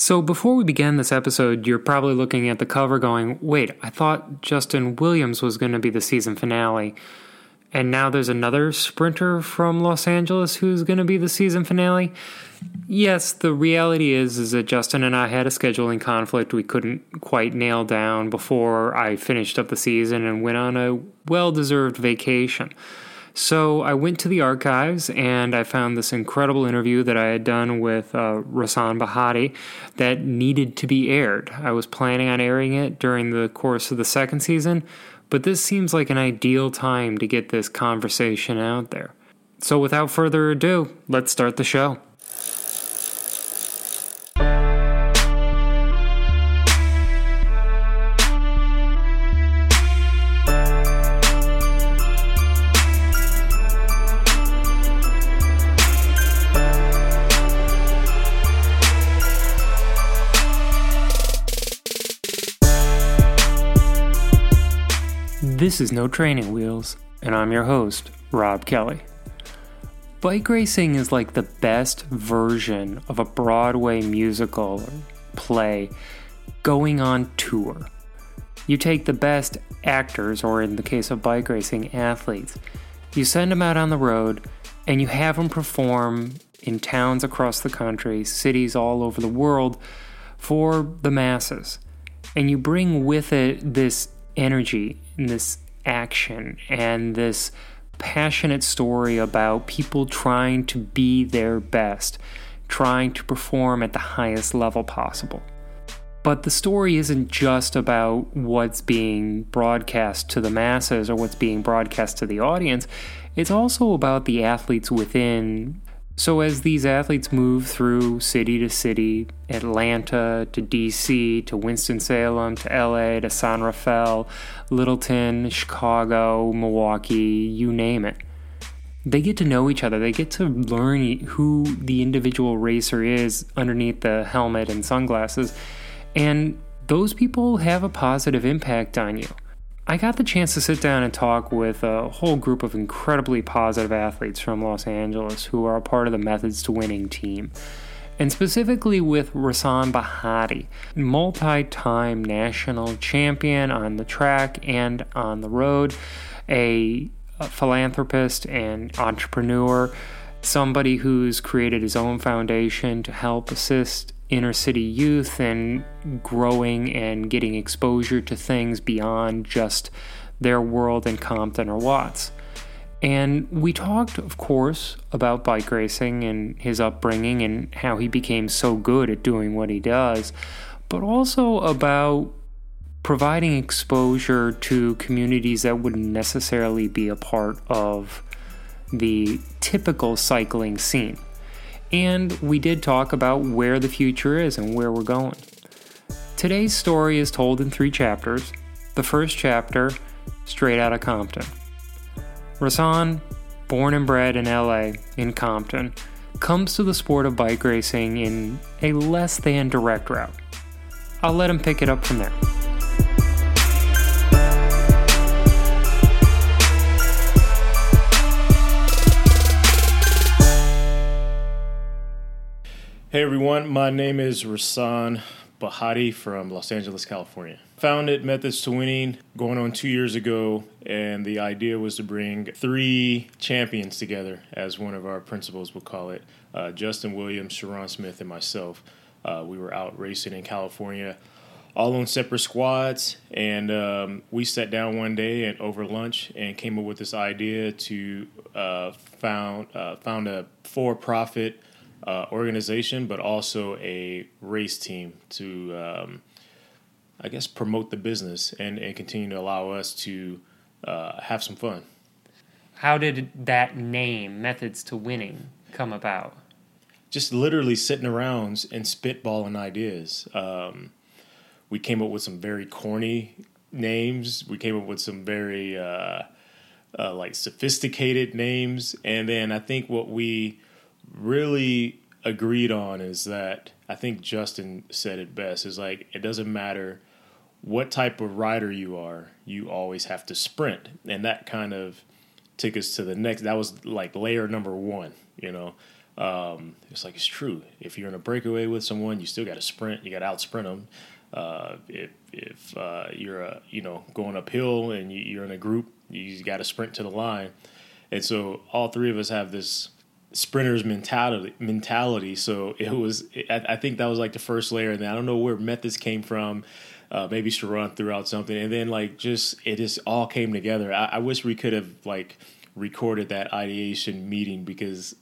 So before we began this episode, you're probably looking at the cover going, wait, I thought Justin Williams was going to be the season finale. And now there's another sprinter from Los Angeles who's going to be the season finale? Yes, the reality is that Justin and I had a scheduling conflict we couldn't quite nail down before I finished up the season and went on a well-deserved vacation. So I went to the archives and I found this incredible interview that I had done with Rahsaan Bahati that needed to be aired. I was planning on airing it during the course of the second season, but this seems like an ideal time to get this conversation out there. So without further ado, let's start the show. This is No Training Wheels, and I'm your host, Rob Kelly. Bike racing is like the best version of a Broadway musical or play going on tour. You take the best actors, or in the case of bike racing, athletes, you send them out on the road, and you have them perform in towns across the country, cities all over the world, for the masses. And you bring with it this energy and this action and this passionate story about people trying to be their best, trying to perform at the highest level possible. But the story isn't just about what's being broadcast to the masses or what's being broadcast to the audience. It's also about the athletes within. So as these athletes move through city to city, Atlanta to D.C. to Winston-Salem to L.A. to San Rafael, Littleton, Chicago, Milwaukee, you name it, they get to know each other. They get to learn who the individual racer is underneath the helmet and sunglasses, and those people have a positive impact on you. I got the chance to sit down and talk with a whole group of incredibly positive athletes from Los Angeles who are a part of the Methods to Winning team, and specifically with Rahsaan Bahati, multi-time national champion on the track and on the road, a philanthropist and entrepreneur, somebody who's created his own foundation to help assist inner-city youth and growing and getting exposure to things beyond just their world in Compton or Watts. And we talked, of course, about bike racing and his upbringing and how he became so good at doing what he does, but also about providing exposure to communities that wouldn't necessarily be a part of the typical cycling scene. And we did talk about where the future is and where we're going. Today's story is told in three chapters. The first chapter, straight out of Compton. Rahsaan, born and bred in LA, in Compton, comes to the sport of bike racing in a less than direct route. I'll let him pick it up from there. Hey everyone, my name is Rahsaan Bahati from Los Angeles, California. Founded Methods to Winning going on 2 years ago, and the idea was to bring three champions together, as one of our principals would call it, Justin Williams, Sharon Smith, and myself. We were out racing in California, all on separate squads, and we sat down one day and over lunch and came up with this idea to found a for-profit organization, but also a race team to, I guess, promote the business and continue to allow us to have some fun. How did that name, Methods to Winning, come about? Just literally sitting around and spitballing ideas. We came up with some very corny names. We came up with some very like sophisticated names. And then I think what we really agreed on is that, I think Justin said it best, is like, it doesn't matter what type of rider you are, you always have to sprint. And that kind of took us to the next. That was like layer number one, you know, It's like, it's true. If you're in a breakaway with someone, you still got to sprint. You got to out-sprint them. If you're going uphill and you're in a group, you got to sprint to the line. And so all three of us have this sprinter's mentality. So it was, I think that was like the first layer. And then I don't know where Methods came from. Maybe Sharon threw out something. And then it just all came together. I wish we could have recorded that ideation meeting, because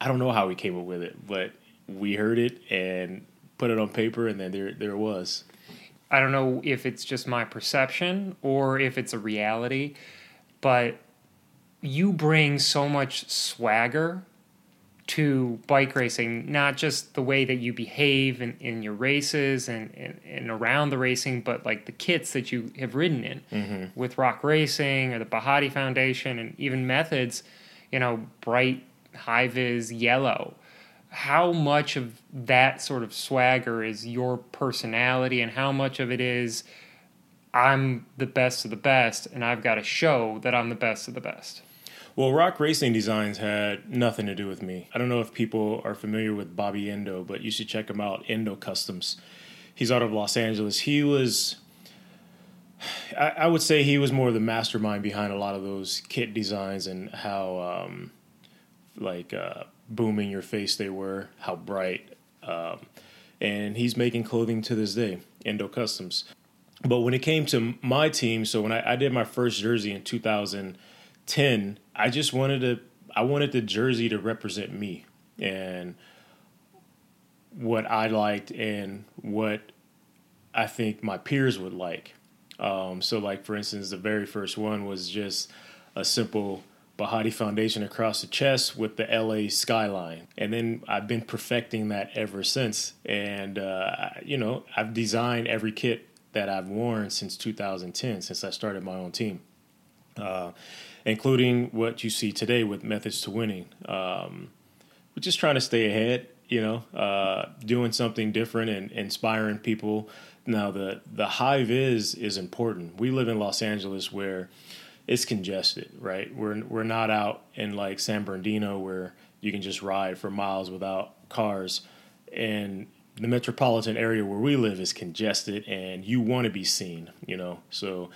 I don't know how we came up with it, but we heard it and put it on paper, and then there it was. I don't know if it's just my perception or if it's a reality, but you bring so much swagger to bike racing, not just the way that you behave in your races and around the racing, but the kits that you have ridden in mm-hmm. with Rock Racing or the Bahati Foundation and even Methods, bright high-vis yellow. How much of that sort of swagger is your personality, and how much of it is I'm the best of the best and I've got to show that I'm the best of the best? Well, Rock Racing Designs had nothing to do with me. I don't know if people are familiar with Bobby Endo, but you should check him out, Endo Customs. He's out of Los Angeles. He was, I would say he was more of the mastermind behind a lot of those kit designs and how boom in your face they were, how bright. And he's making clothing to this day, Endo Customs. But when it came to my team, so when I did my first jersey in 2010, I wanted the jersey to represent me and what I liked and what I think my peers would like. For instance, the very first one was just a simple Bahati Foundation across the chest with the LA skyline. And then I've been perfecting that ever since. And, I've designed every kit that I've worn since 2010, since I started my own team, including what you see today with Methods to Winning. We're just trying to stay ahead, doing something different and inspiring people. Now, the high-vis is important. We live in Los Angeles where it's congested, right? We're not out in San Bernardino where you can just ride for miles without cars. And the metropolitan area where we live is congested, and you want to be seen, So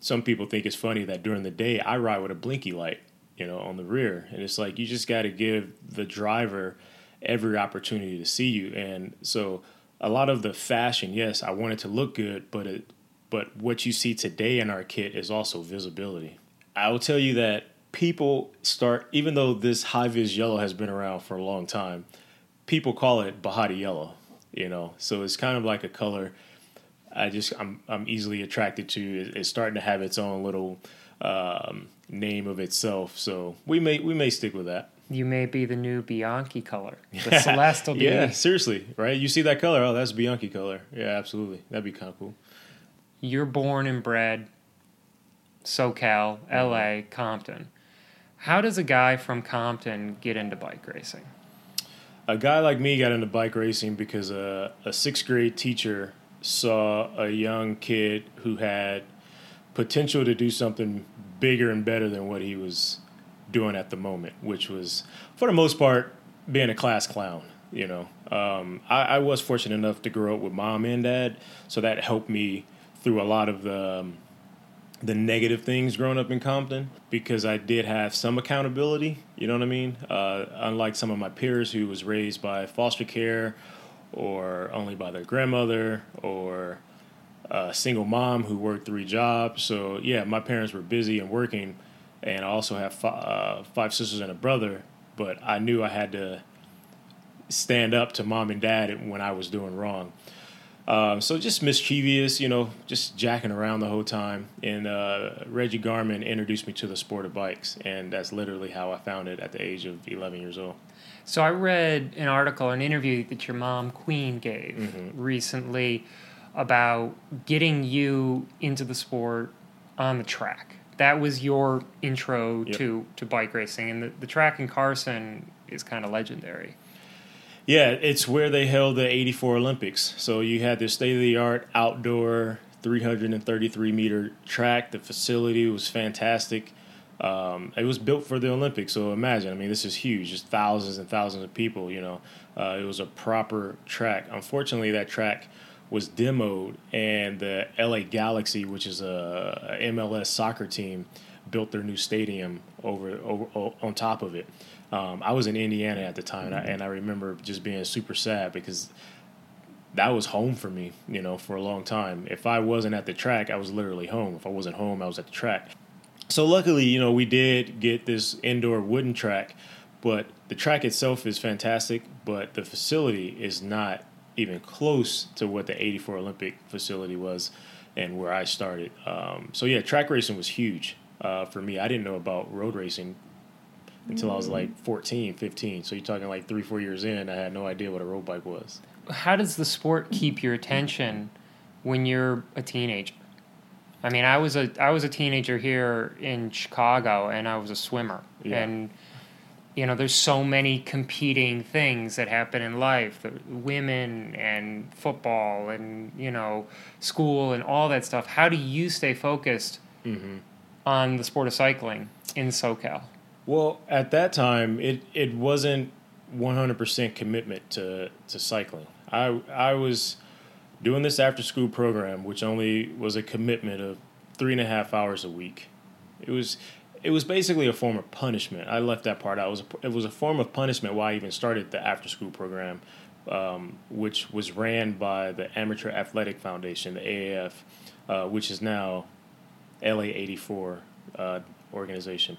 some people think it's funny that during the day I ride with a blinky light, on the rear. And it's you just got to give the driver every opportunity to see you. And so a lot of the fashion, yes, I want it to look good, but what you see today in our kit is also visibility. I will tell you that people start, even though this high-vis yellow has been around for a long time, people call it Bahati yellow. So it's kind of like a color I'm easily attracted to. It's starting to have its own little name of itself. So we may stick with that. You may be the new Bianchi color, the celestial. Yeah, seriously, right? You see that color? Oh, that's Bianchi color. Yeah, absolutely. That'd be kind of cool. You're born and bred SoCal, LA, Compton. How does a guy from Compton get into bike racing? A guy like me got into bike racing because a sixth grade teacher saw a young kid who had potential to do something bigger and better than what he was doing at the moment, which was, for the most part, being a class clown. I was fortunate enough to grow up with mom and dad, so that helped me through a lot of the negative things growing up in Compton, because I did have some accountability, you know what I mean? Unlike some of my peers who was raised by foster care or only by their grandmother or a single mom who worked 3 jobs. So, yeah, my parents were busy and working, and I also have 5 sisters and a brother, but I knew I had to stand up to mom and dad when I was doing wrong. So just mischievous, just jacking around the whole time. And Reggie Garmin introduced me to the sport of bikes, and that's literally how I found it at the age of 11 years old. So I read an article, an interview that your mom, Queen, gave mm-hmm. recently about getting you into the sport on the track. That was your intro yep. to bike racing, and the track in Carson is kind of legendary. Yeah, it's where they held the 84 Olympics. So you had this state-of-the-art outdoor 333-meter track. The facility was fantastic. It was built for the Olympics, so imagine. I mean, this is huge. Just thousands and thousands of people, you know. It was a proper track. Unfortunately, that track was demoed, and the LA Galaxy, which is a MLS soccer team, built their new stadium over on top of it. I was in Indiana at the time, and I remember just being super sad because that was home for me, you know, for a long time. If I wasn't at the track, I was literally home. If I wasn't home, I was at the track. So luckily, you know, we did get this indoor wooden track, but the track itself is fantastic, but the facility is not even close to what the 84 Olympic facility was and where I started. So yeah, track racing was huge for me. I didn't know about road racing until I was like 14, 15. So you're talking like 3-4 years in, I had no idea what a road bike was. How does the sport keep your attention when you're a teenager? I mean, I was a teenager here in Chicago, and I was a swimmer. Yeah. And, you know, there's so many competing things that happen in life, women and football and, you know, school and all that stuff. How do you stay focused on the sport of cycling in SoCal? Well, at that time, it wasn't 100% commitment to cycling. I was doing this after-school program, which only was a commitment of 3.5 hours a week. It was basically a form of punishment. I left that part out. It was a form of punishment why I even started the after-school program, which was ran by the Amateur Athletic Foundation, the AAF, which is now LA84 organization.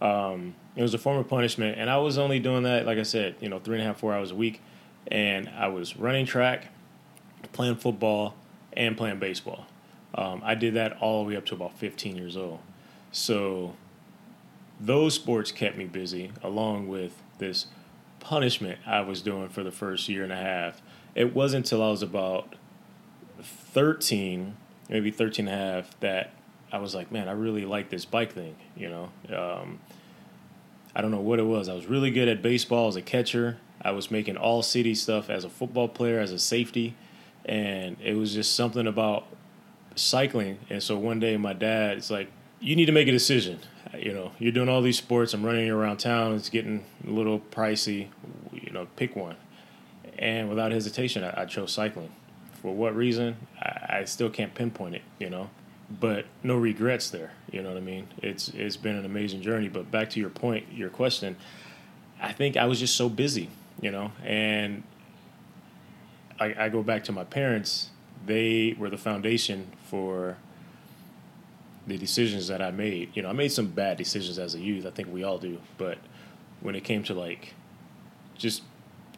It was a form of punishment, and I was only doing that, like I said, you know, 3.5-4 hours a week, and I was running track, playing football, and playing baseball. I did that all the way up to about 15 years old. So those sports kept me busy, along with this punishment I was doing for the first 1.5 years. It wasn't until I was about 13, maybe 13 and a half, that I was like, man, I really like this bike thing, you know. I don't know what it was. I was really good at baseball as a catcher. I was making all-city stuff as a football player, as a safety. And it was just something about cycling. And so one day my dad, it's like, you need to make a decision. You know, you're doing all these sports. I'm running around town. It's getting a little pricey. You know, pick one. And without hesitation, I chose cycling. For what reason? I still can't pinpoint it, you know. But no regrets there. You know what I mean? It's been an amazing journey. But back to your point, your question, I think I was just so busy, you know, and I go back to my parents. They were the foundation for the decisions that I made. You know, I made some bad decisions as a youth. I think we all do. But when it came to, like, just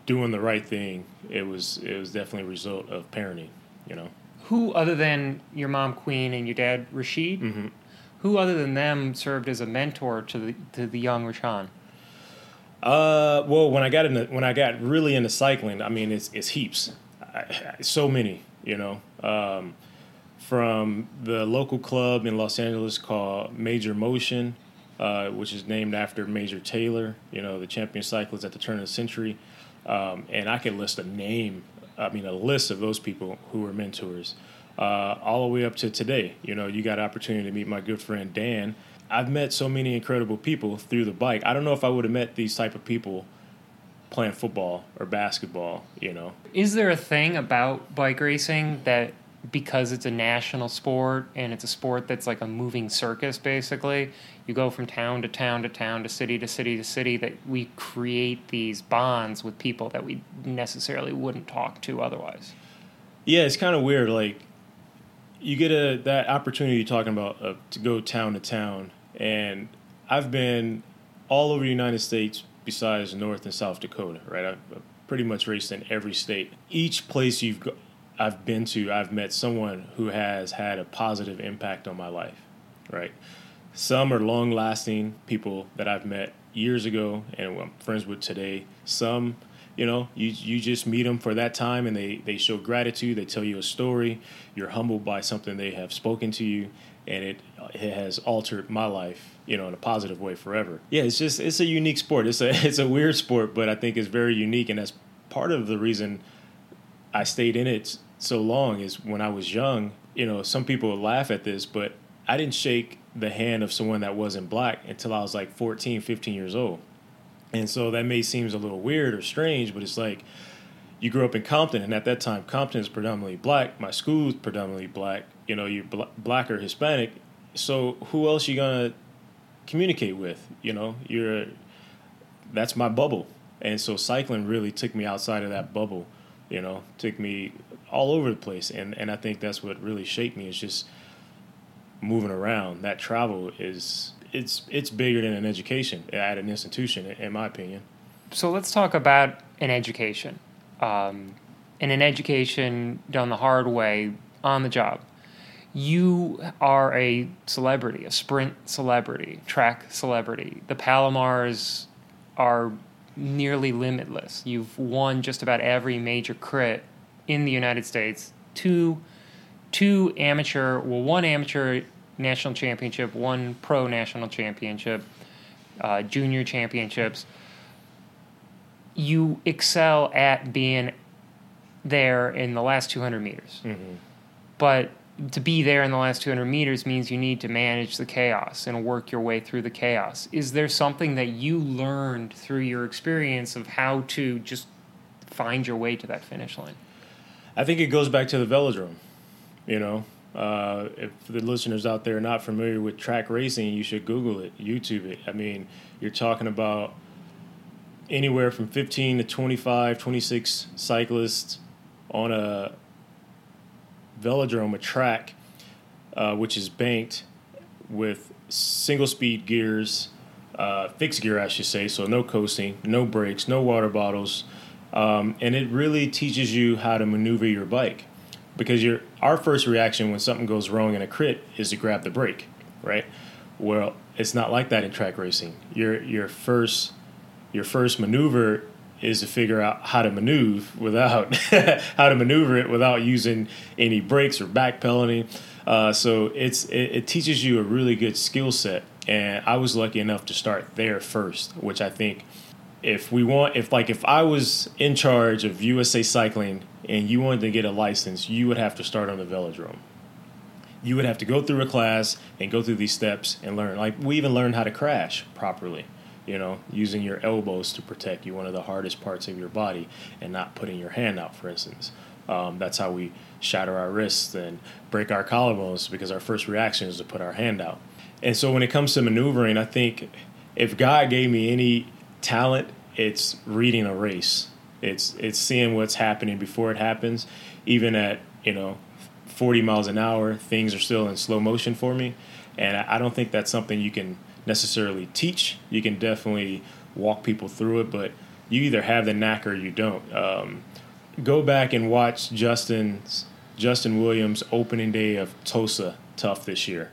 doing the right thing, it was definitely a result of parenting, you know. Who other than your mom, Queen, and your dad, Rashid, who other than them served as a mentor to the young Rahsaan? Well, when I got really into cycling, I mean, it's heaps. So many, you know. From the local club in Los Angeles called Major Motion, which is named after Major Taylor, you know, the champion cyclist at the turn of the century. And I could list a list of those people who were mentors, all the way up to today. You know, you got an opportunity to meet my good friend, Dan. I've met so many incredible people through the bike. I don't know if I would have met these type of people playing football or basketball, you know. Is there a thing about bike racing that, because it's a national sport and it's a sport that's like a moving circus, basically, you go from town to town to town to city to city to city, that we create these bonds with people that we necessarily wouldn't talk to otherwise? Yeah, it's kind of weird. Like, you get that opportunity you're talking about to go town to town, and I've been all over the United States besides North and South Dakota, right? I've pretty much raced in every state. Each place I've been to, I've met someone who has had a positive impact on my life, right? Some are long-lasting people that I've met years ago and I'm friends with today. Some, you know, you just meet them for that time and they show gratitude. They tell you a story. You're humbled by something they have spoken to you, and it has altered my life, you know, in a positive way forever. Yeah, it's a unique sport. It's a weird sport, but I think it's very unique, and that's part of the reason I stayed in it so long. Is when I was young, you know, some people laugh at this, but I didn't shake the hand of someone that wasn't black until I was like 14, 15 years old. And so that may seem a little weird or strange, but it's like you grew up in Compton, and at that time, Compton is predominantly black. My school's predominantly black. You know, you're black or Hispanic. So who else you gonna communicate with? You know, that's my bubble. And so cycling really took me outside of that bubble, you know, took me all over the place. And I think that's what really shaped me, is just moving around. That travel is... It's bigger than an education at an institution, in my opinion. So let's talk about an education. And an education done the hard way, on the job. You are a celebrity, a sprint celebrity, track celebrity. The Palomars are nearly limitless. You've won just about every major crit in the United States. One amateur national championship, one pro national championship, junior championships. You excel at being there in the last 200 meters. Mm-hmm. But to be there in the last 200 meters means you need to manage the chaos and work your way through the chaos. Is there something that you learned through your experience of how to just find your way to that finish line? I think it goes back to the velodrome, you know. If the listeners out there are not familiar with track racing, you should Google it, YouTube it. I mean, you're talking about anywhere from 15 to 25, 26 cyclists on a velodrome, a track, which is banked with single-speed gears, fixed gear, I should say, so no coasting, no brakes, no water bottles, and it really teaches you how to maneuver your bike. Because our first reaction when something goes wrong in a crit is to grab the brake, right? Well, it's not like that in track racing. Your first maneuver is to figure out how to maneuver it without using any brakes or backpedaling. So it teaches you a really good skill set, and I was lucky enough to start there first, which I think. If I was in charge of USA Cycling and you wanted to get a license, you would have to start on the velodrome. You would have to go through a class and go through these steps and learn. Like, we even learned how to crash properly, you know, using your elbows to protect you, one of the hardest parts of your body, and not putting your hand out, for instance. That's how we shatter our wrists and break our collarbones, because our first reaction is to put our hand out. And so when it comes to maneuvering, I think if God gave me any talent, it's reading a race. It's seeing what's happening before it happens. Even at, you know, 40 miles an hour, things are still in slow motion for me. And I don't think that's something you can necessarily teach. You can definitely walk people through it, but you either have the knack or you don't. Go back and watch Justin Williams' opening day of Tulsa Tough this year,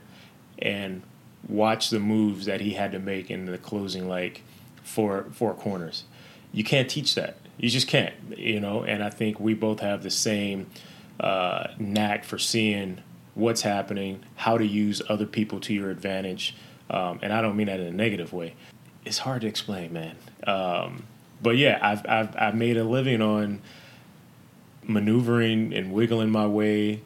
and watch the moves that he had to make in the closing, like, four corners. You can't teach that. You just can't, you know. And I think we both have the same knack for seeing what's happening, how to use other people to your advantage. And I don't mean that in a negative way. It's hard to explain, man. But yeah, I've made a living on maneuvering and wiggling my way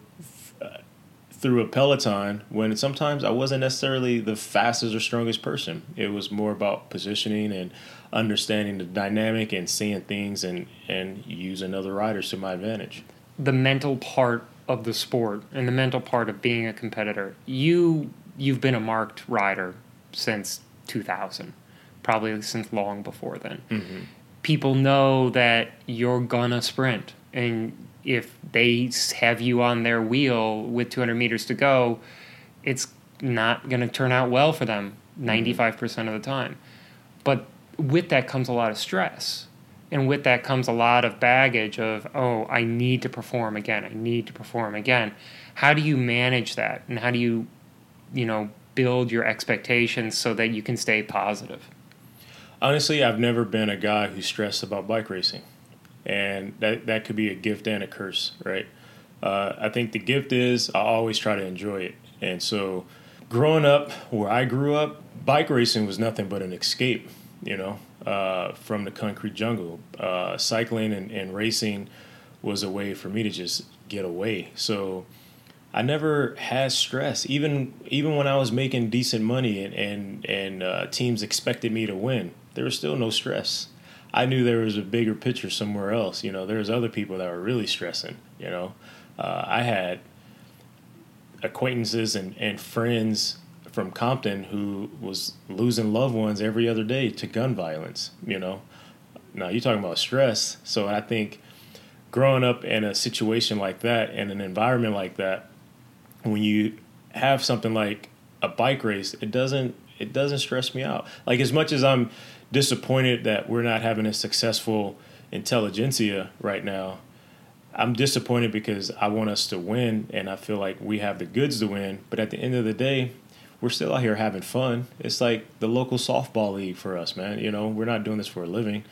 through a Peloton, when sometimes I wasn't necessarily the fastest or strongest person. It was more about positioning and understanding the dynamic and seeing things and using other riders to my advantage. The mental part of the sport and the mental part of being a competitor. You've been a marked rider since 2000, probably since long before then. Mm-hmm. People know that you're gonna sprint, and if they have you on their wheel with 200 meters to go, it's not going to turn out well for them 95% of the time. But with that comes a lot of stress. And with that comes a lot of baggage of, oh, I need to perform again. I need to perform again. How do you manage that? And how do you, you know, build your expectations so that you can stay positive? Honestly, I've never been a guy who's stressed about bike racing. And that could be a gift and a curse, right? I think the gift is I always try to enjoy it. And so growing up where I grew up, bike racing was nothing but an escape, you know, from the concrete jungle. Cycling and racing was a way for me to just get away. So I never had stress, even when I was making decent money and teams expected me to win. There was still no stress. I knew there was a bigger picture somewhere else. You know, there was other people that were really stressing. You know, I had acquaintances and friends from Compton who was losing loved ones every other day to gun violence. You know, now you're talking about stress. So I think growing up in a situation like that and an environment like that, when you have something like a bike race, it doesn't stress me out. Like, as much as I'm disappointed that we're not having a successful intelligentsia right now, I'm disappointed because I want us to win, and I feel like we have the goods to win. But at the end of the day, we're still out here having fun. It's like the local softball league for us, man. You know, we're not doing this for a living.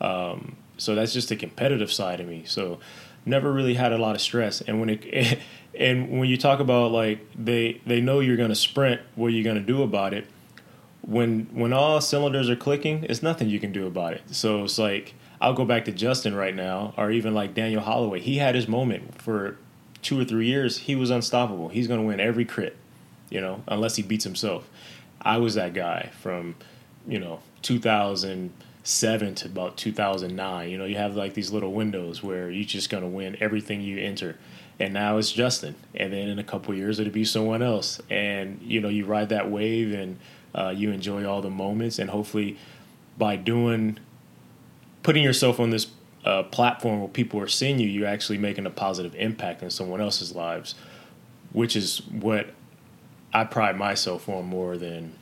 So that's just the competitive side of me. So never really had a lot of stress. And when you talk about, like, they know you're going to sprint, what are you going to do about it? When all cylinders are clicking, it's nothing you can do about it. So it's like, I'll go back to Justin right now, or even like Daniel Holloway. He had his moment for 2 or 3 years. He was unstoppable. He's going to win every crit, you know, unless he beats himself. I was that guy from, you know, 2007 to about 2009. You know, you have like these little windows where you're just going to win everything you enter. And now it's Justin. And then in a couple of years, it'll be someone else. And, you know, you ride that wave and you enjoy all the moments. And hopefully by putting yourself on this platform where people are seeing you, you're actually making a positive impact in someone else's lives, which is what I pride myself on more than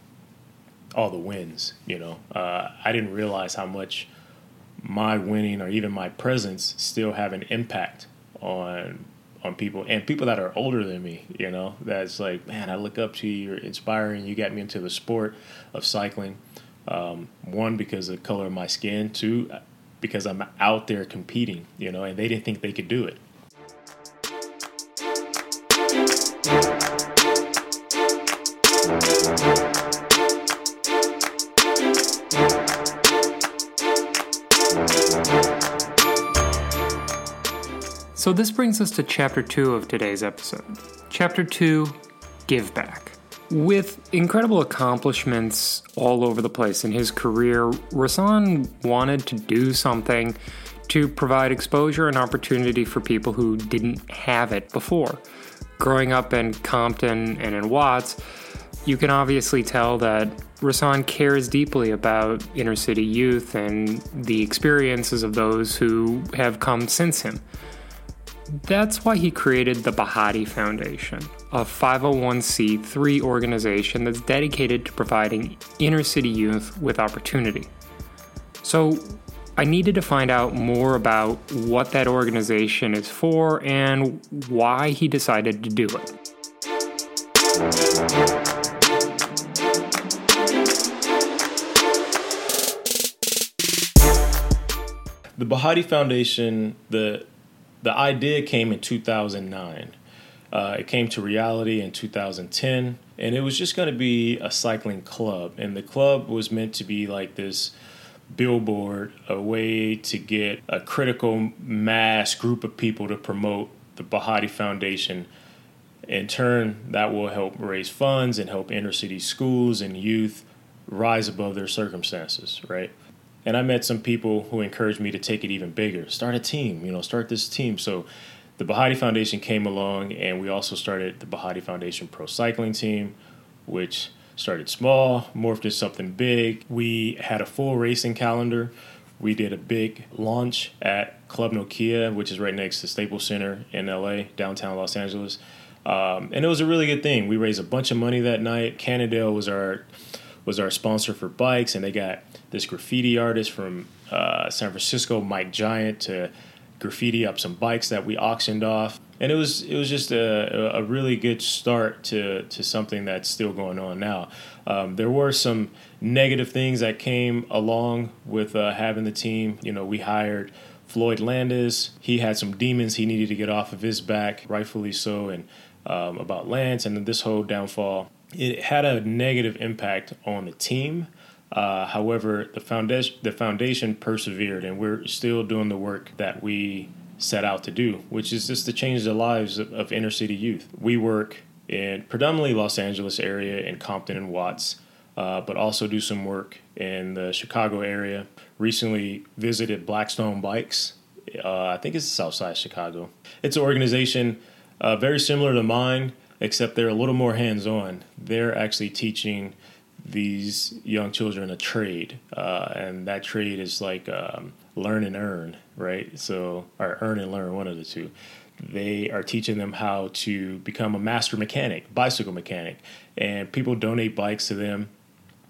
all the wins. You know, I didn't realize how much my winning or even my presence still have an impact on people, and people that are older than me, you know, that's like, man, I look up to you, you're inspiring, you got me into the sport of cycling. One, because of the color of my skin. Two, because I'm out there competing, you know, and they didn't think they could do it. So this brings us to Chapter 2 of today's episode. Chapter 2, Give Back. With incredible accomplishments all over the place in his career, Rahsaan wanted to do something to provide exposure and opportunity for people who didn't have it before. Growing up in Compton and in Watts, you can obviously tell that Rahsaan cares deeply about inner city youth and the experiences of those who have come since him. That's why he created the Bahati Foundation, a 501c3 organization that's dedicated to providing inner-city youth with opportunity. So I needed to find out more about what that organization is for and why he decided to do it. The Bahati Foundation, the idea came in 2009. It came to reality in 2010, and it was just going to be a cycling club. And the club was meant to be like this billboard, a way to get a critical mass group of people to promote the Bahati Foundation. In turn, that will help raise funds and help inner city schools and youth rise above their circumstances, right? And I met some people who encouraged me to take it even bigger. Start a team, you know, start this team. So the Bahati Foundation came along, and we also started the Bahati Foundation Pro Cycling Team, which started small, morphed into something big. We had a full racing calendar. We did a big launch at Club Nokia, which is right next to Staples Center in L.A., downtown Los Angeles. And it was a really good thing. We raised a bunch of money that night. Cannondale was our sponsor for bikes, and they got this graffiti artist from San Francisco, Mike Giant, to graffiti up some bikes that we auctioned off. And it was just a really good start to something that's still going on now. There were some negative things that came along with having the team. You know, we hired Floyd Landis. He had some demons he needed to get off of his back, rightfully so, and about Lance and this whole downfall. It had a negative impact on the team. However, the foundation persevered, and we're still doing the work that we set out to do, which is just to change the lives of inner city youth. We work in predominantly Los Angeles area in Compton and Watts, but also do some work in the Chicago area. Recently visited Blackstone Bikes. I think it's Southside Chicago. It's an organization very similar to mine, except they're a little more hands-on. They're actually teaching these young children a trade, and that trade is like learn and earn, right? So, or earn and learn, one of the two. They are teaching them how to become a master mechanic, bicycle mechanic, and people donate bikes to them,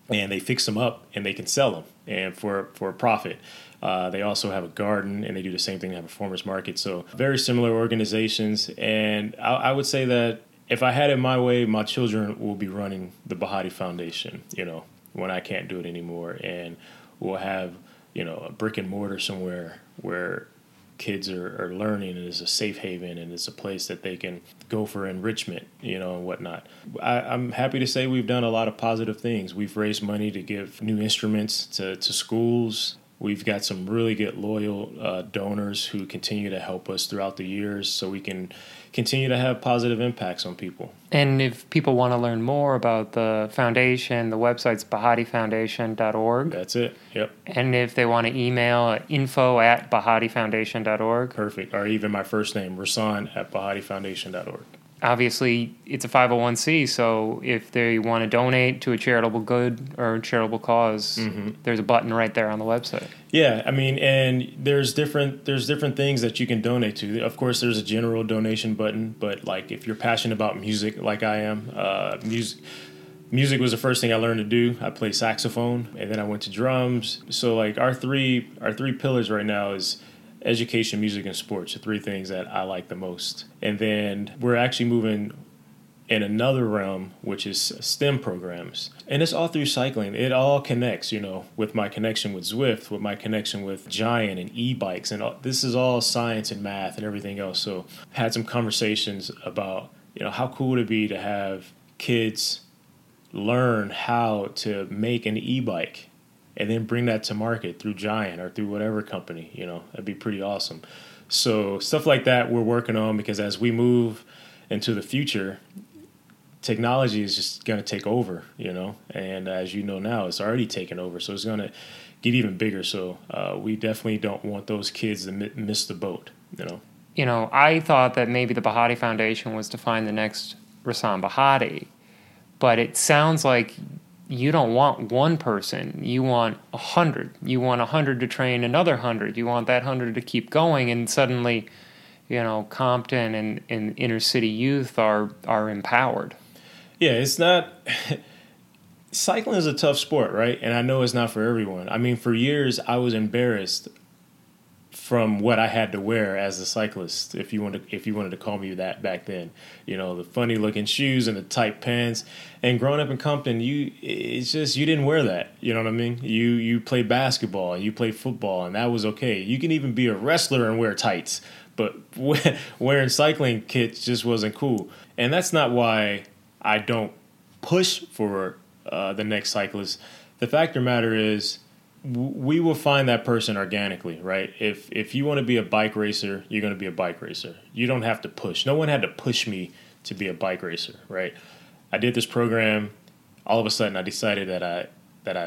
and they fix them up, and they can sell them, and for a profit. They also have a garden, and they do the same thing. They have a farmers market, so very similar organizations. And I would say that if I had it my way, my children will be running the Bahati Foundation, you know, when I can't do it anymore, and we'll have, you know, a brick and mortar somewhere where kids are learning, and it's a safe haven, and it's a place that they can go for enrichment, you know, and whatnot. I'm happy to say we've done a lot of positive things. We've raised money to give new instruments to schools. We've got some really good loyal donors who continue to help us throughout the years so we can continue to have positive impacts on people. And if people want to learn more about the foundation, the website's bahatifoundation.org. That's it, yep. And if they want to email info@bahatifoundation.org. Perfect, or even my first name, Rahsaan@bahatifoundation.org. Obviously, it's a 501c, so if they want to donate to a charitable good or a charitable cause, there's a button right there on the website. Yeah, I mean, and there's different things that you can donate to. Of course, there's a general donation button, but like if you're passionate about music, like I am, music was the first thing I learned to do. I played saxophone, and then I went to drums. So like our three pillars right now is education, music, and sports are three things that I like the most. And then we're actually moving in another realm, which is STEM programs. And it's all through cycling. It all connects, you know, with my connection with Zwift, with my connection with Giant and e-bikes. And all, this is all science and math and everything else. So I had some conversations about, you know, how cool would it be to have kids learn how to make an e-bike and then bring that to market through Giant or through whatever company, you know, that'd be pretty awesome. So stuff like that we're working on, because as we move into the future, technology is just going to take over, you know, and as you know now, it's already taken over. So it's going to get even bigger. So we definitely don't want those kids to miss the boat, you know. You know, I thought that maybe the Bahati Foundation was to find the next Rahsaan Bahati, but it sounds like you don't want one person. You want 100. You want 100 to train another 100. You want that 100 to keep going, and suddenly, you know, Compton and inner city youth are empowered. Yeah, it's not. Cycling is a tough sport, right? And I know it's not for everyone. I mean, for years I was embarrassed from what I had to wear as a cyclist, if you wanted to call me that back then, you know, the funny looking shoes and the tight pants. And growing up in Compton, you didn't wear that. You know what I mean? You play basketball and you play football, and that was okay. You can even be a wrestler and wear tights, but wearing cycling kits just wasn't cool. And that's not why I don't push for the next cyclist. The fact of the matter is, we will find that person organically, right? If you want to be a bike racer, you're going to be a bike racer. You don't have to push. No one had to push me to be a bike racer, right? I did this program. All of a sudden, I decided that I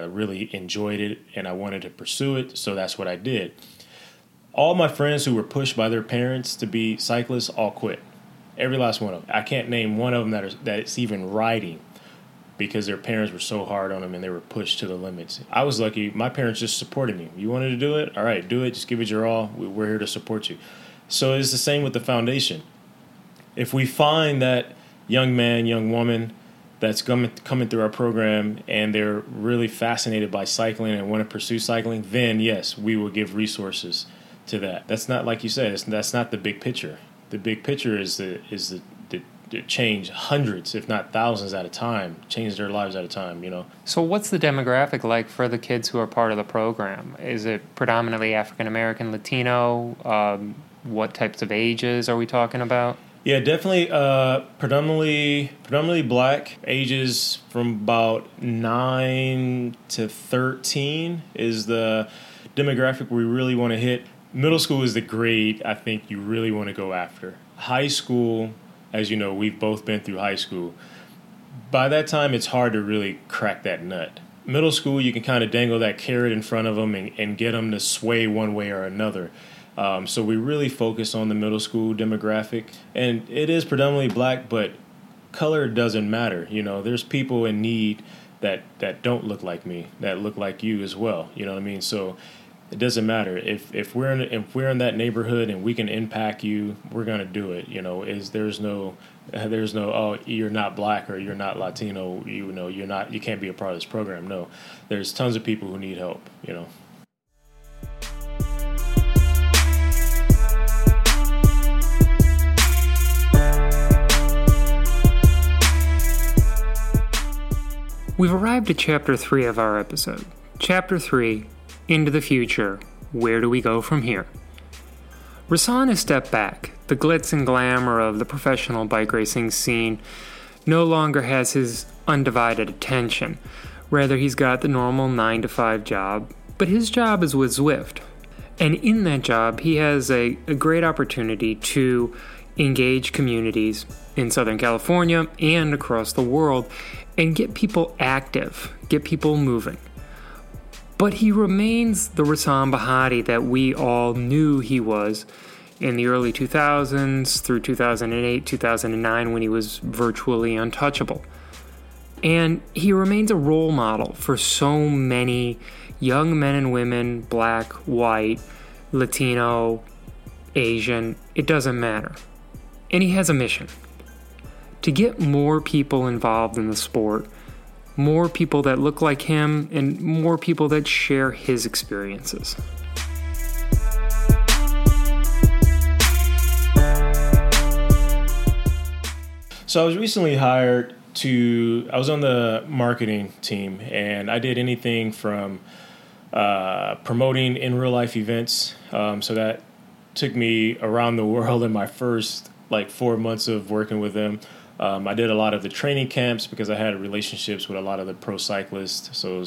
really enjoyed it and I wanted to pursue it, so that's what I did. All my friends who were pushed by their parents to be cyclists all quit. Every last one of them. I can't name one of them that's even riding, because their parents were so hard on them and they were pushed to the limits. I was lucky. My parents just supported me. You wanted to do it? All right, do it. Just give it your all. We're here to support you. So it's the same with the foundation. If we find that young man, young woman that's coming through our program and they're really fascinated by cycling and want to pursue cycling, then yes, we will give resources to that. That's not, like you said, that's not the big picture. The big picture is to change hundreds, if not thousands at a time, change their lives at a time, you know. So what's the demographic like for the kids who are part of the program? Is it predominantly African-American, Latino? What types of ages are we talking about? Yeah, definitely predominantly Black. Ages from about 9 to 13 is the demographic we really want to hit. middle school is the grade I think you really want to go after. High school, as you know, we've both been through high school. By that time, it's hard to really crack that nut. Middle school, you can kind of dangle that carrot in front of them and get them to sway one way or another. So we really focus on the middle school demographic. And it is predominantly black, but color doesn't matter. You know, there's people in need that don't look like me, that look like you as well. You know what I mean? So it doesn't matter. If we're in that neighborhood and we can impact you, we're going to do it. You know, there's no, oh, you're not black or you're not Latino, you know, you can't be a part of this program. No, there's tons of people who need help, you know. We've arrived at Chapter 3 of our episode. Chapter 3, Into the Future. Where do we go from here? Rahsaan has stepped back. The glitz and glamour of the professional bike racing scene no longer has his undivided attention. Rather, he's got the normal 9-to-5 job, but his job is with Zwift. And in that job, he has a great opportunity to engage communities in Southern California and across the world and get people active, get people moving. But he remains the Rahsaan Bahati that we all knew he was in the early 2000s through 2008, 2009, when he was virtually untouchable. And he remains a role model for so many young men and women, black, white, Latino, Asian, it doesn't matter. And he has a mission. To get more people involved in the sport, more people that look like him, and more people that share his experiences. So I was recently hired I was on the marketing team, and I did anything from promoting in real life events. So that took me around the world in my first 4 months of working with them. I did a lot of the training camps because I had relationships with a lot of the pro cyclists, so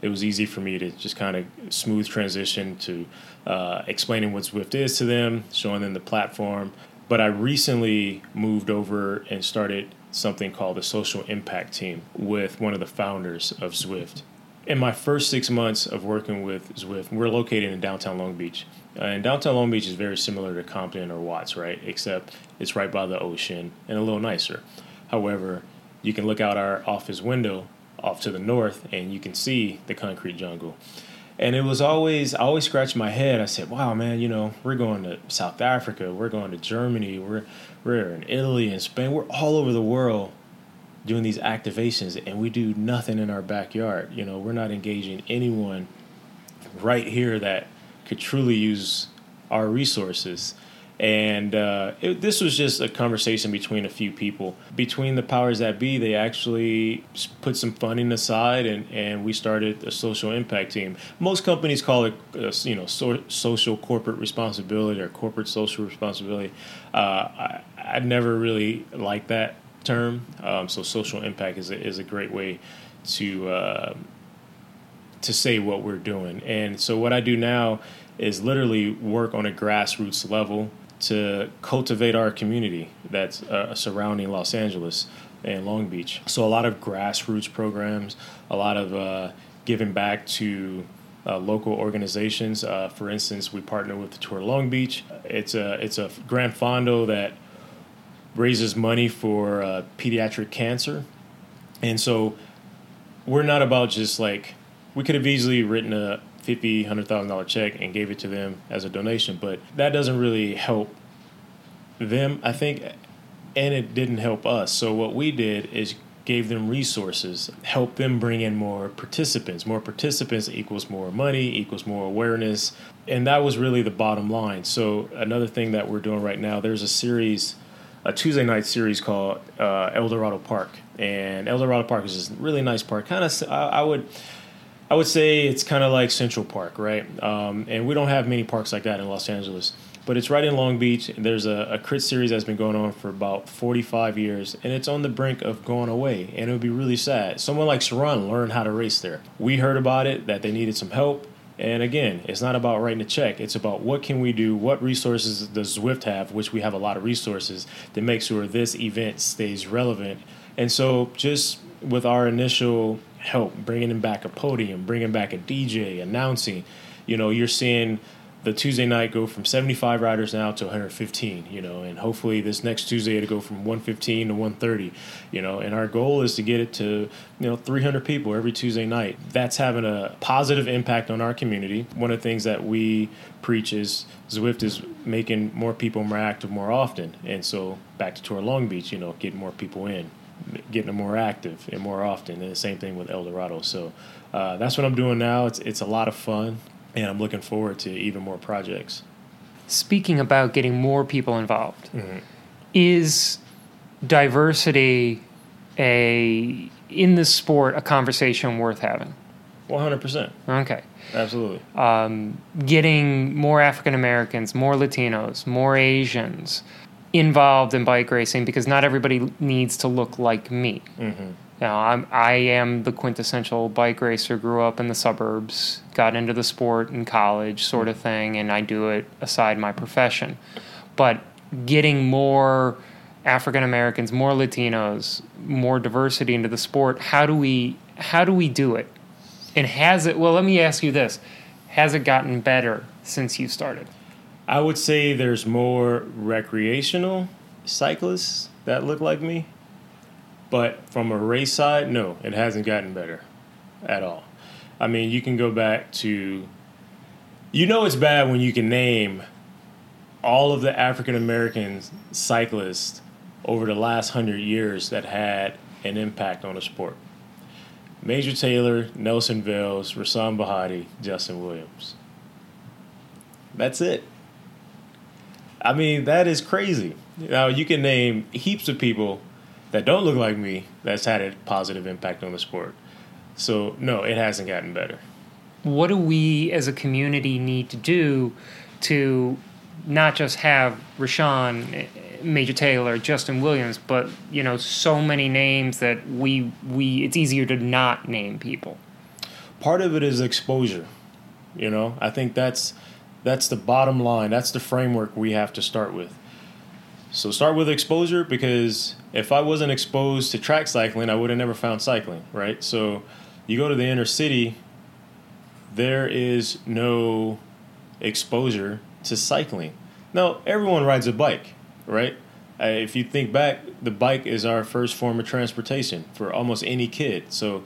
it was easy for me to just kind of smooth transition to explaining what Zwift is to them, showing them the platform. But I recently moved over and started something called the Social Impact Team with one of the founders of Zwift. In my first 6 months of working with Zwift, we're located in downtown Long Beach. And downtown Long Beach is very similar to Compton or Watts, right? Except it's right by the ocean and a little nicer. However, you can look out our office window off to the north and you can see the concrete jungle. And I always scratched my head. I said, wow, man, you know, we're going to South Africa. We're going to Germany. We're in Italy and Spain. We're all over the world doing these activations, and we do nothing in our backyard. You know, we're not engaging anyone right here that could truly use our resources. And this was just a conversation between a few people. Between the powers that be, they actually put some funding aside, and we started a social impact team. Most companies call it, social corporate responsibility or corporate social responsibility. I never really liked that term. So social impact is a great way to say what we're doing. And so what I do now is literally work on a grassroots level to cultivate our community that's surrounding Los Angeles and Long Beach. So a lot of grassroots programs, a lot of giving back to local organizations. For instance, we partner with the Tour of Long Beach. It's a grand fondo that raises money for pediatric cancer. And so we're not about just we could have easily written a $50,000, $100,000 check and gave it to them as a donation, but that doesn't really help them, I think, and it didn't help us. So what we did is gave them resources, helped them bring in more participants. More participants equals more money, equals more awareness, and that was really the bottom line. So another thing that we're doing right now, there's a Tuesday night series called El Dorado Park, and El Dorado Park is this really nice park. Kind of, I would say it's kind of like Central Park, right? And we don't have many parks like that in Los Angeles, but it's right in Long Beach. There's a crit series that's been going on for about 45 years, and it's on the brink of going away, and it would be really sad. Someone like Sharon learned how to race there. We heard about it, that they needed some help. And again, it's not about writing a check. It's about what can we do, what resources does Zwift have, which we have a lot of resources, to make sure this event stays relevant. And so just with our initial help, bringing back a podium, bringing back a DJ, announcing, you know, you're seeing the Tuesday night go from 75 riders now to 115, you know, and hopefully this next Tuesday it'll go from 115 to 130, you know, and our goal is to get it to, you know, 300 people every Tuesday night. That's having a positive impact on our community. One of the things that we preach is Zwift is making more people more active more often. And so back to Tour of Long Beach, you know, getting more people in, getting them more active and more often. And the same thing with El Dorado. So that's what I'm doing now. It's a lot of fun. And I'm looking forward to even more projects. Speaking about getting more people involved, mm-hmm. is diversity in this sport a conversation worth having? 100%. Okay. Absolutely. Getting more African Americans, more Latinos, more Asians involved in bike racing, because not everybody needs to look like me. Mm-hmm. Now, I am the quintessential bike racer, grew up in the suburbs, got into the sport in college sort of thing, and I do it aside my profession. But getting more African Americans, more Latinos, more diversity into the sport, how do we do it? And let me ask you this. Has it gotten better since you started? I would say there's more recreational cyclists that look like me. But from a race side, no, it hasn't gotten better at all. I mean, you can go back to, you know, it's bad when you can name all of the African-American cyclists over the last 100 years that had an impact on the sport. Major Taylor, Nelson Vales, Rahsaan Bahati, Justin Williams. That's it. I mean, that is crazy. Now, you can name heaps of people that don't look like me that's had a positive impact on the sport. So, no, it hasn't gotten better. What do we as a community need to do to not just have Rahsaan, Major Taylor, Justin Williams, but, you know, so many names that we it's easier to not name people? Part of it is exposure, you know. I think that's the bottom line. That's the framework we have to start with. So start with exposure, because if I wasn't exposed to track cycling, I would have never found cycling, right? So you go to the inner city, there is no exposure to cycling. Now, everyone rides a bike, right? If you think back, the bike is our first form of transportation for almost any kid. So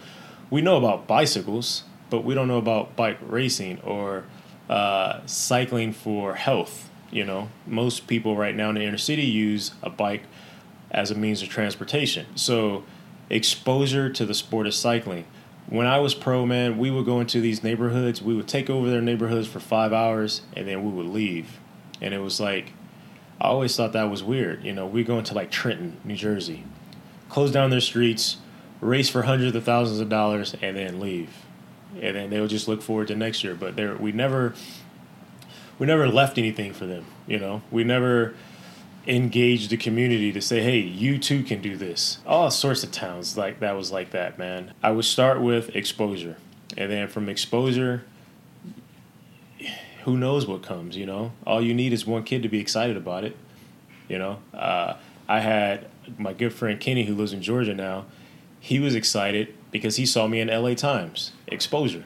we know about bicycles, but we don't know about bike racing or cycling for health. You know, most people right now in the inner city use a bike as a means of transportation. So exposure to the sport of cycling. When I was pro, man, we would go into these neighborhoods. We would take over their neighborhoods for 5 hours, and then we would leave. And it was like, I always thought that was weird. You know, we go into like Trenton, New Jersey, close down their streets, race for hundreds of thousands of dollars, and then leave. And then they would just look forward to next year. But we never left anything for them, you know. We never engaged the community to say, hey, you too can do this. All sorts of towns like that, man. I would start with exposure. And then from exposure, who knows what comes, you know. All you need is one kid to be excited about it, you know. I had my good friend Kenny, who lives in Georgia now. He was excited because he saw me in L.A. Times. Exposure.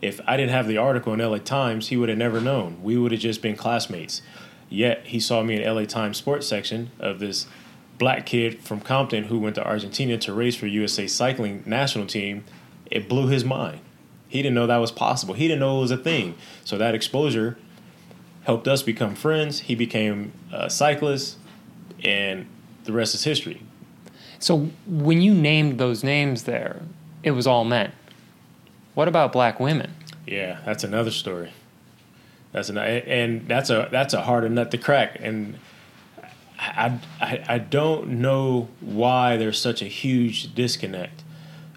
If I didn't have the article in LA Times, he would have never known. We would have just been classmates. Yet he saw me in LA Times sports section of this black kid from Compton who went to Argentina to race for USA Cycling national team. It blew his mind. He didn't know that was possible. He didn't know it was a thing. So that exposure helped us become friends. He became a cyclist, and the rest is history. So when you named those names there, it was all men. What about black women? Yeah, that's another story. That's a harder nut to crack. And I don't know why there's such a huge disconnect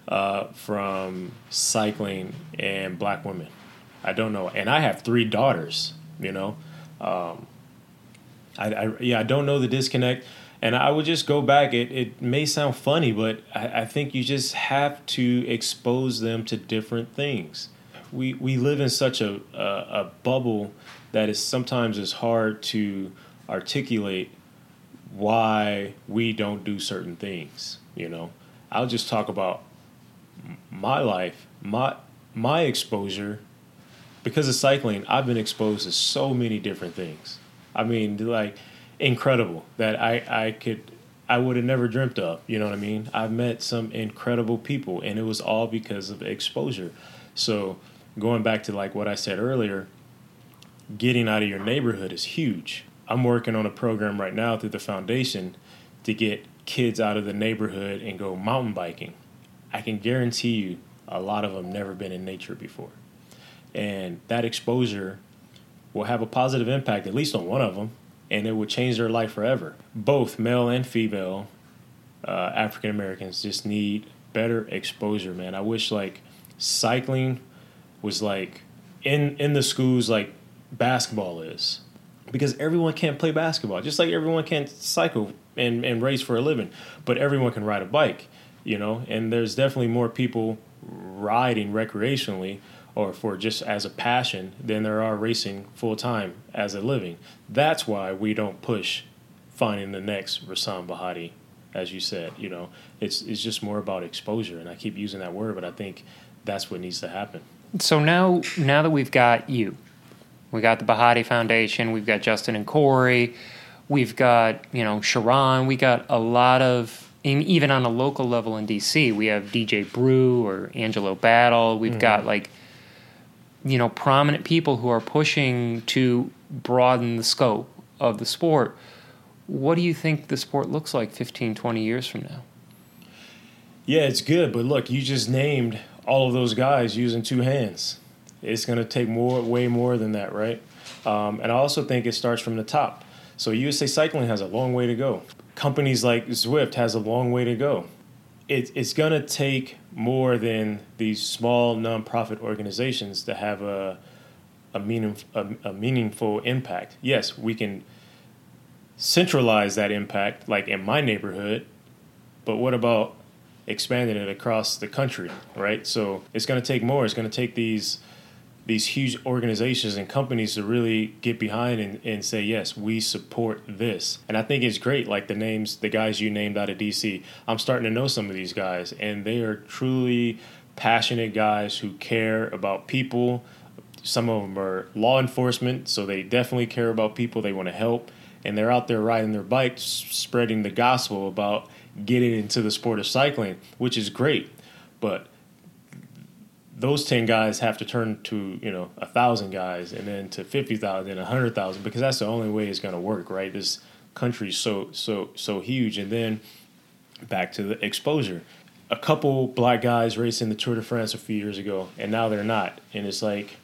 from cycling and black women. I don't know. And I have 3 daughters, you know. I don't know the disconnect. And I would just go back. It may sound funny, but I think you just have to expose them to different things. we live in such a bubble that it's sometimes it's hard to articulate why we don't do certain things. You know, I'll just talk about my life, my exposure. Because of cycling, I've been exposed to so many different things. I mean, like, incredible that I would have never dreamt of. You know what I mean? I've met some incredible people, and it was all because of exposure. So going back to like what I said earlier, getting out of your neighborhood is huge. I'm working on a program right now through the foundation to get kids out of the neighborhood and go mountain biking. I can guarantee you a lot of them never been in nature before. And that exposure will have a positive impact, at least on one of them, and it will change their life forever. Both male and female African Americans just need better exposure, man. I wish like cycling was like in the schools like basketball is, because everyone can't play basketball, just like everyone can't cycle and race for a living, but everyone can ride a bike, you know, and there's definitely more people riding recreationally or for just as a passion than there are racing full-time as a living. That's why we don't push finding the next Rahsaan Bahati, as you said. You know, it's just more about exposure, and I keep using that word, but I think that's what needs to happen. So now that we've got you, we got the Bahati Foundation, we've got Justin and Corey, we've got, you know, Sharon, we got a lot of... And even on a local level in D.C., we have DJ Brew or Angelo Battle. We've got, like, you know, prominent people who are pushing to broaden the scope of the sport. What do you think the sport looks like 15, 20 years from now? Yeah, it's good. But, look, you just named all of those guys using two hands. It's going to take way more than that, right? And I also think it starts from the top. So USA Cycling has a long way to go. Companies like Zwift has a long way to go. It's going to take more than these small nonprofit organizations to have a meaningful impact. Yes, we can centralize that impact, like in my neighborhood, but what about expanding it across the country, right? So it's going to take more. It's going to take these huge organizations and companies to really get behind and say, yes, we support this. And I think it's great, like the guys you named out of D.C. I'm starting to know some of these guys, and they are truly passionate guys who care about people. Some of them are law enforcement, so they definitely care about people. They want to help, and they're out there riding their bikes, spreading the gospel about getting into the sport of cycling, which is great, but those 10 guys have to turn to, you know, 1,000 guys and then to 50,000 and 100,000, because that's the only way it's going to work, right? This country's so huge. And then back to the exposure. A couple black guys racing the Tour de France a few years ago, and now they're not. And it's like,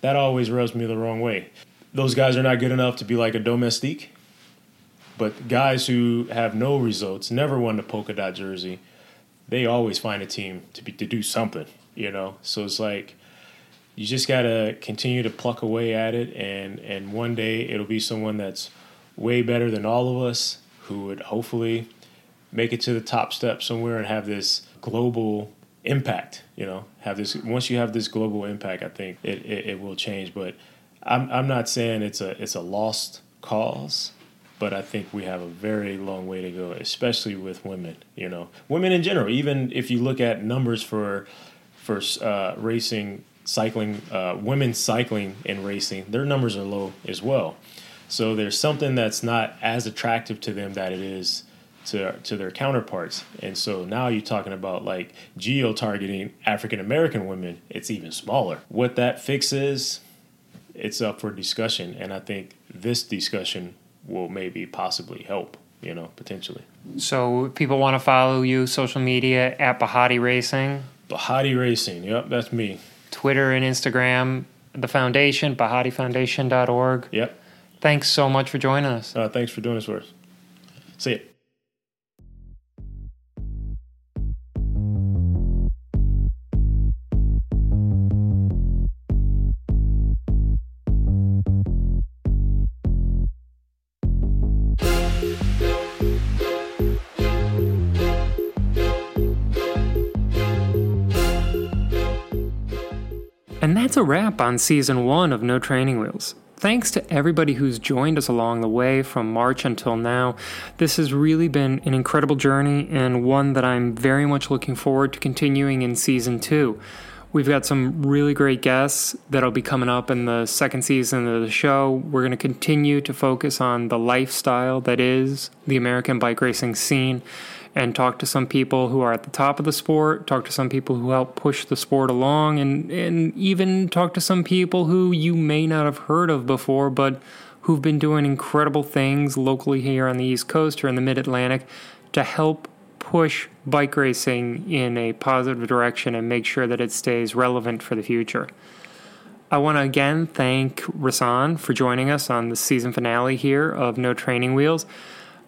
that always rubs me the wrong way. Those guys are not good enough to be like a domestique, but guys who have no results, never won the polka dot jersey, they always find a team to do something. You know, so it's like you just got to continue to pluck away at it. And one day it'll be someone that's way better than all of us who would hopefully make it to the top step somewhere and have this global impact, you know, once you have this global impact, I think it will change. But I'm not saying it's a lost cause, but I think we have a very long way to go, especially with women, you know, women in general. Even if you look at numbers for racing, cycling, women's cycling and racing, their numbers are low as well. So there's something that's not as attractive to them that it is to their counterparts. And so now you're talking about like geo-targeting African-American women, it's even smaller. What that fix is, it's up for discussion. And I think this discussion will maybe possibly help, you know, potentially. So if people want to follow you, social media, at Bahati Racing... Bahati Racing, yep, that's me. Twitter and Instagram, the foundation, bahatifoundation.org. Yep. Thanks so much for joining us. Thanks for doing this for us. See ya. And that's a wrap on Season 1 of No Training Wheels. Thanks to everybody who's joined us along the way from March until now. This has really been an incredible journey and one that I'm very much looking forward to continuing in Season 2. We've got some really great guests that'll be coming up in the second season of the show. We're going to continue to focus on the lifestyle that is the American bike racing scene and talk to some people who are at the top of the sport, talk to some people who help push the sport along, and even talk to some people who you may not have heard of before, but who've been doing incredible things locally here on the East Coast or in the Mid-Atlantic to help push bike racing in a positive direction and make sure that it stays relevant for the future. I want to again thank Rahsaan for joining us on the season finale here of No Training Wheels.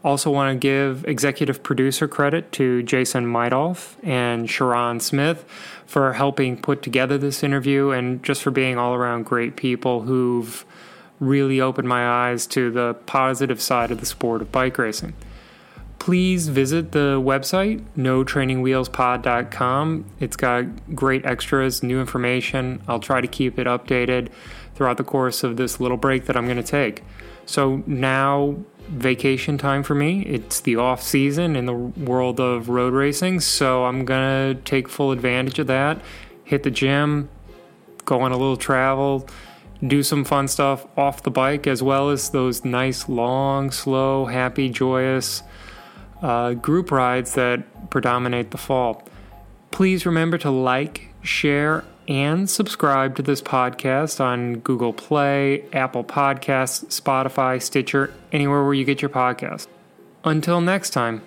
Also want to give executive producer credit to Jason Meidolf and Sharon Smith for helping put together this interview and just for being all around great people who've really opened my eyes to the positive side of the sport of bike racing. Please visit the website, notrainingwheelspod.com. It's got great extras, new information. I'll try to keep it updated throughout the course of this little break that I'm going to take. So now, vacation time for me. It's the off season in the world of road racing, so I'm going to take full advantage of that, hit the gym, go on a little travel, do some fun stuff off the bike, as well as those nice, long, slow, happy, joyous group rides that predominate the fall. Please remember to like, share, and subscribe to this podcast on Google Play, Apple Podcasts, Spotify, Stitcher, anywhere where you get your podcast. Until next time,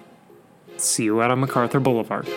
see you out on MacArthur Boulevard.